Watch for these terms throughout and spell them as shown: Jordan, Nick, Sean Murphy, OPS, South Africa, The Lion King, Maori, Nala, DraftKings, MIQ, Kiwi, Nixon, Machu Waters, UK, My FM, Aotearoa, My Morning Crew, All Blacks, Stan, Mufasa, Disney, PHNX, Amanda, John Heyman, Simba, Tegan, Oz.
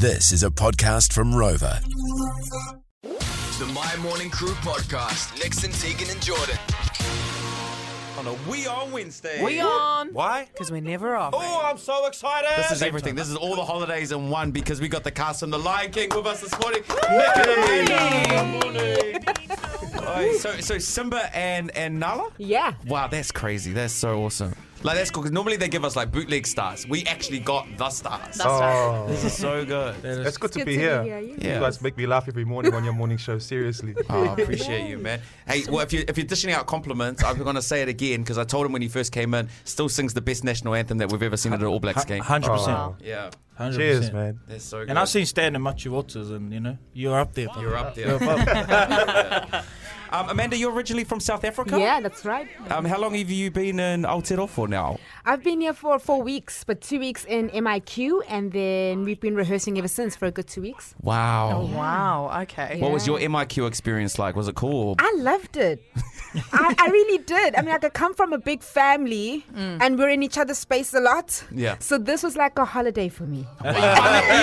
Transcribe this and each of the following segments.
This is a podcast from Rover. The My Morning Crew podcast. Nixon, Tegan and Jordan. On a We On Wednesday. We on. Why? Because we're never off. Oh, I'm so excited. This is everything. This is all the holidays in one because we got the cast from The Lion King with us this morning. Nick and Amanda. Oh, so Simba and Nala? Yeah. Wow, that's crazy. That's so awesome. Like, that's cool, because normally they give us, like, bootleg stars. We actually got the stars. Oh. This is so good. It's good to be here. Yeah. You guys make me laugh every morning on your morning show, seriously. Oh, I appreciate you, man. Hey, well, if you're dishing out compliments, I'm going to say it again, because I told him when he first came in, still sings the best national anthem that we've ever seen at an All Blacks game. 100%. Oh. Yeah. 100%. Cheers, man. That's so good. And I've seen Stan in Machu Waters, and, you know, you're up there. Wow. You're up there. You're above. Yeah. Amanda, you're originally from South Africa? Yeah, that's right. How long have you been in Aotearoa for now? I've been here for 4 weeks, but 2 weeks in MIQ, and then we've been rehearsing ever since for a good 2 weeks. Wow. Oh, wow, okay. Yeah. What was your MIQ experience like? Was it cool? I loved it. I really did. I mean, like, I come from a big family, and we're in each other's space a lot. Yeah. So this was like a holiday for me. You finally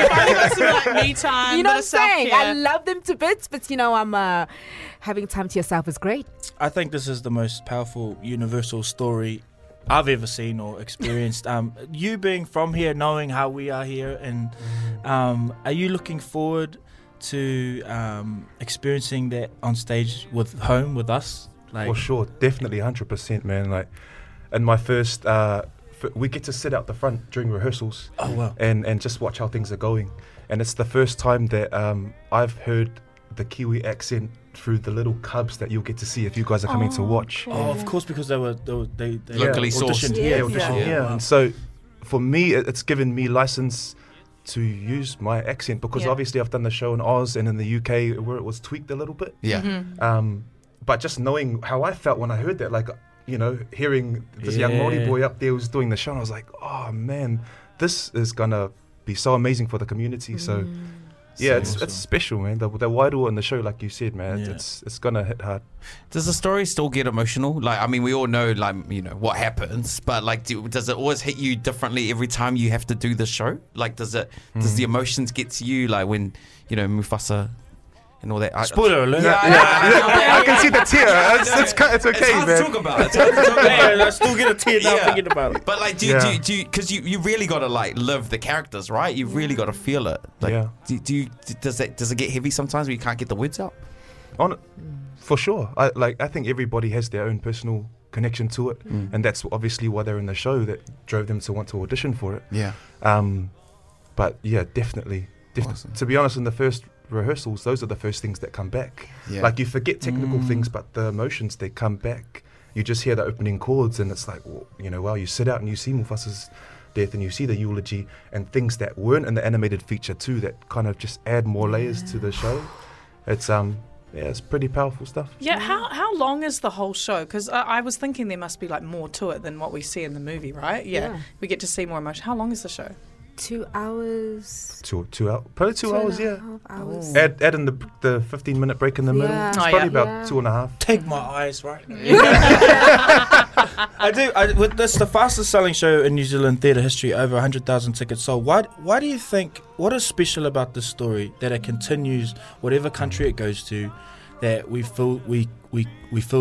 got some, like, me time. You know what I'm saying? I love them to bits, but, you know, I'm having time to yourself is great. I think this is the most powerful universal story I've ever seen or experienced. You being from here, knowing how we are here, and are you looking forward to experiencing that on stage with home with us? Like, for sure, definitely, 100%, man. Like, in my first, we get to sit out the front during rehearsals. Oh, wow. and just watch how things are going. And it's the first time that I've heard the Kiwi accent through the little cubs that you'll get to see if you guys are coming to watch. Cool. Oh, of course, because they locally sourced. Yeah. Wow. And so for me, it's given me license to use my accent because obviously I've done the show in Oz and in the UK where it was tweaked a little bit. Yeah. Mm-hmm. But just knowing how I felt when I heard that, like, you know, hearing this young Maori boy up there was doing the show, and I was like, oh man, this is gonna be so amazing for the community. So. Yeah, it's special, man. The Wairua in the show, like you said, man, it's gonna hit hard. Does the story still get emotional? Like, I mean, we all know, like, you know, what happens, but, like, does it always hit you differently every time you have to do the show? Like, does the emotions get to you, like, when, you know, Mufasa and all that? Spoiler alert! I can see the tear. It's okay, it's hard, man. It's hard to talk about. I still get a tear now thinking about it. But, like, do you? Because you really got to, like, live the characters, right? You've really got to feel it. Like, do you? Does it get heavy sometimes where you can't get the words out? For sure. I think everybody has their own personal connection to it, and that's obviously why they're in the show that drove them to want to audition for it. Yeah. But yeah, definitely. Awesome. To be honest, in the first rehearsals, those are the first things that come back. Like, you forget technical things, but the emotions, they come back. You just hear the opening chords and it's like, well, you know, you sit out and you see Mufasa's death and you see the eulogy and things that weren't in the animated feature too that kind of just add more layers to the show. It's it's pretty powerful stuff. Yeah, how long is the whole show? Because I was thinking there must be, like, more to it than what we see in the movie, right? Yeah. We get to see more emotion. How long is the show? 2 hours. Two hours. Probably two hours, yeah. 2.5 hours. Add in the 15-minute break in the middle. It's probably about 2.5. Take my eyes right now. That's the fastest selling show in New Zealand theatre history. Over 100,000 tickets sold. Why do you think? What is special about this story that it continues, whatever country it goes to, that we fill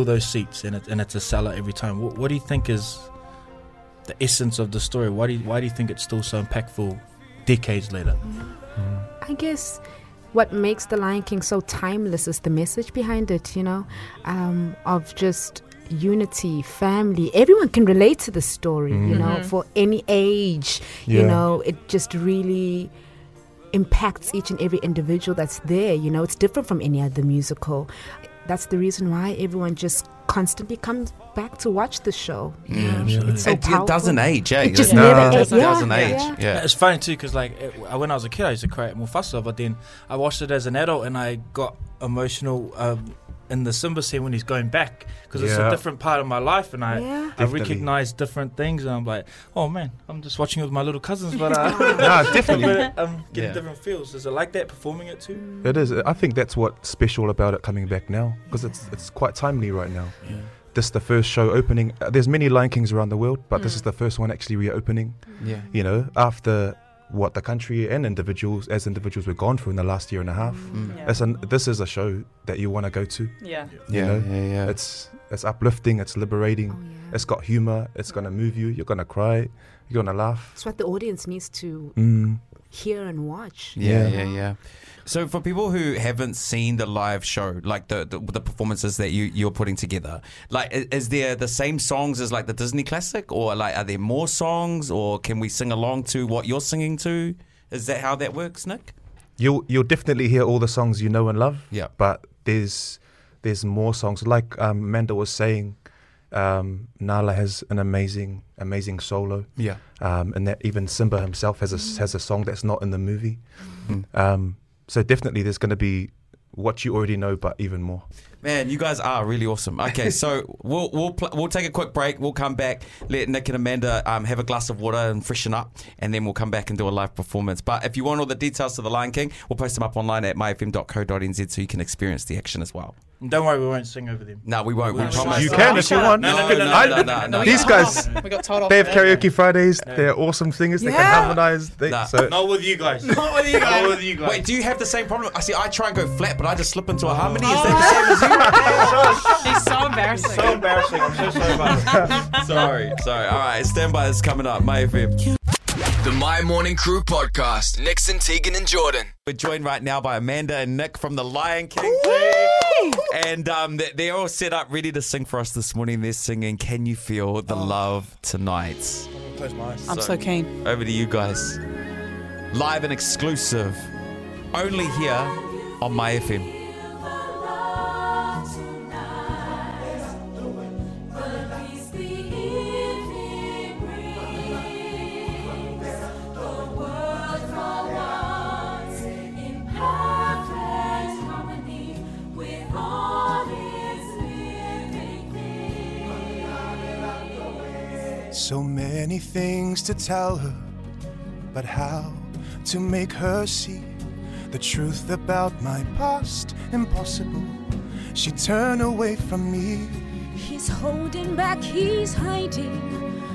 those seats and it's a seller every time? What do you think is the essence of the story? Why do you think it's still so impactful decades later? I guess what makes The Lion King so timeless is the message behind it, you know, of just unity, family. Everyone can relate to the story, you know, for any age. You know, it just really impacts each and every individual that's there. You know, it's different from any other musical. That's the reason why everyone just constantly comes back to watch the show. It's so powerful. It doesn't age, eh? It doesn't age. It's funny too, because, like, when I was a kid, I used to cry at Mufasa, but then I watched it as an adult and I got emotional in the Simba scene when he's going back, because it's a different part of my life, and I recognize different things, and I'm like, oh man, I'm just watching it with my little cousins, but I'm getting different feels. Is it like that performing it too? It is. I think that's what's special about it coming back now, because it's quite timely right now. This is the first show opening. There's many Lion Kings around the world, but this is the first one actually reopening. You know, after what the country and individuals we've gone through in the last year and a half. Mm. Yeah. This is a show that you want to go to. Yeah. You know? It's uplifting, it's liberating, it's got humour, it's going to move you, you're going to cry, you're going to laugh. It's what the audience needs to hear and watch. Yeah. So for people who haven't seen the live show, like the performances that you're putting together, like is there the same songs as like the Disney classic, or like are there more songs, or can we sing along to what you're singing to? Is that how that works, Nick? You'll definitely hear all the songs you know and love. Yeah. But there's more songs. Like Amanda was saying, Nala has an amazing solo. Yeah. And that even Simba himself has a song that's not in the movie. Mm-hmm. So definitely there's going to be what you already know, but even more. Man, you guys are really awesome. Okay, so we'll take a quick break. We'll come back, let Nick and Amanda have a glass of water and freshen up, and then we'll come back and do a live performance. But if you want all the details to The Lion King, we'll post them up online at myfm.co.nz so you can experience the action as well. Don't worry, we won't sing over them. No, we won't. We promise. You can if you want. No. These guys, they have karaoke Fridays. No. They're awesome singers. Yeah. They can harmonise. Not with you guys. Wait, do you have the same problem? I see. I try and go flat, but I just slip into a harmony. Is that the same as you? She's so embarrassing. I'm so sorry about it. Sorry. All right, stand by. It's coming up. My FM. The My Morning Crew podcast. Nixon, Tegan, and Jordan. We're joined right now by Amanda and Nick from The Lion King. And they're all set up, ready to sing for us this morning. They're singing Can You Feel the Love Tonight? Close my eyes. I'm so keen. Over to you guys. Live and exclusive. Only here on My FM. So many things to tell her, but how to make her see the truth about my past? Impossible. She turned away from me. He's holding back, he's hiding,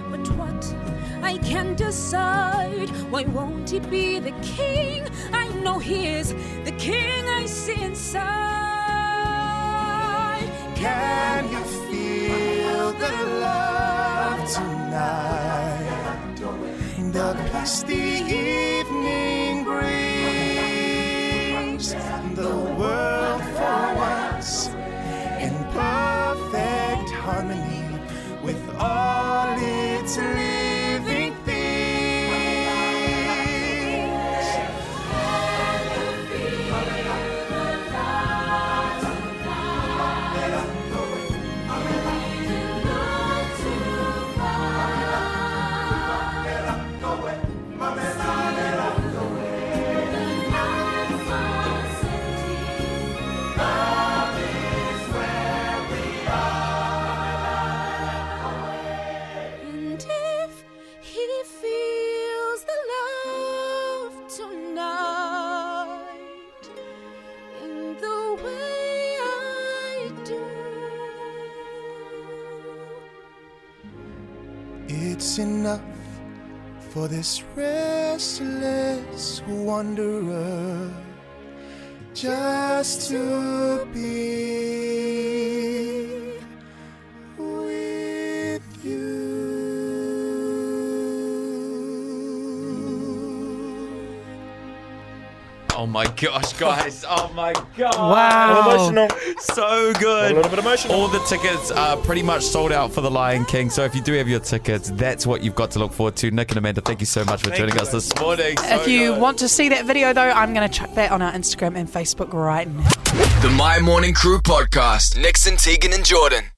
but what I can decide. Why won't he be the king? I know he is the king I see inside. Can you feel the love tonight? The peace the evening brings. The world for once in perfect harmony with all its living things. Can you feel the love tonight? And if he feels the love tonight in the way I do, it's enough for this restless wanderer just to be with you. Oh my gosh, guys. Oh my god. Wow. Emotional. So good. A little bit emotional. All the tickets are pretty much sold out for The Lion King. So if you do have your tickets, that's what you've got to look forward to. Nick and Amanda, thank you so much for joining us this morning. If you want to see that video, though, I'm going to chuck that on our Instagram and Facebook right now. The My Morning Crew podcast. Nixon, Tegan, and Jordan.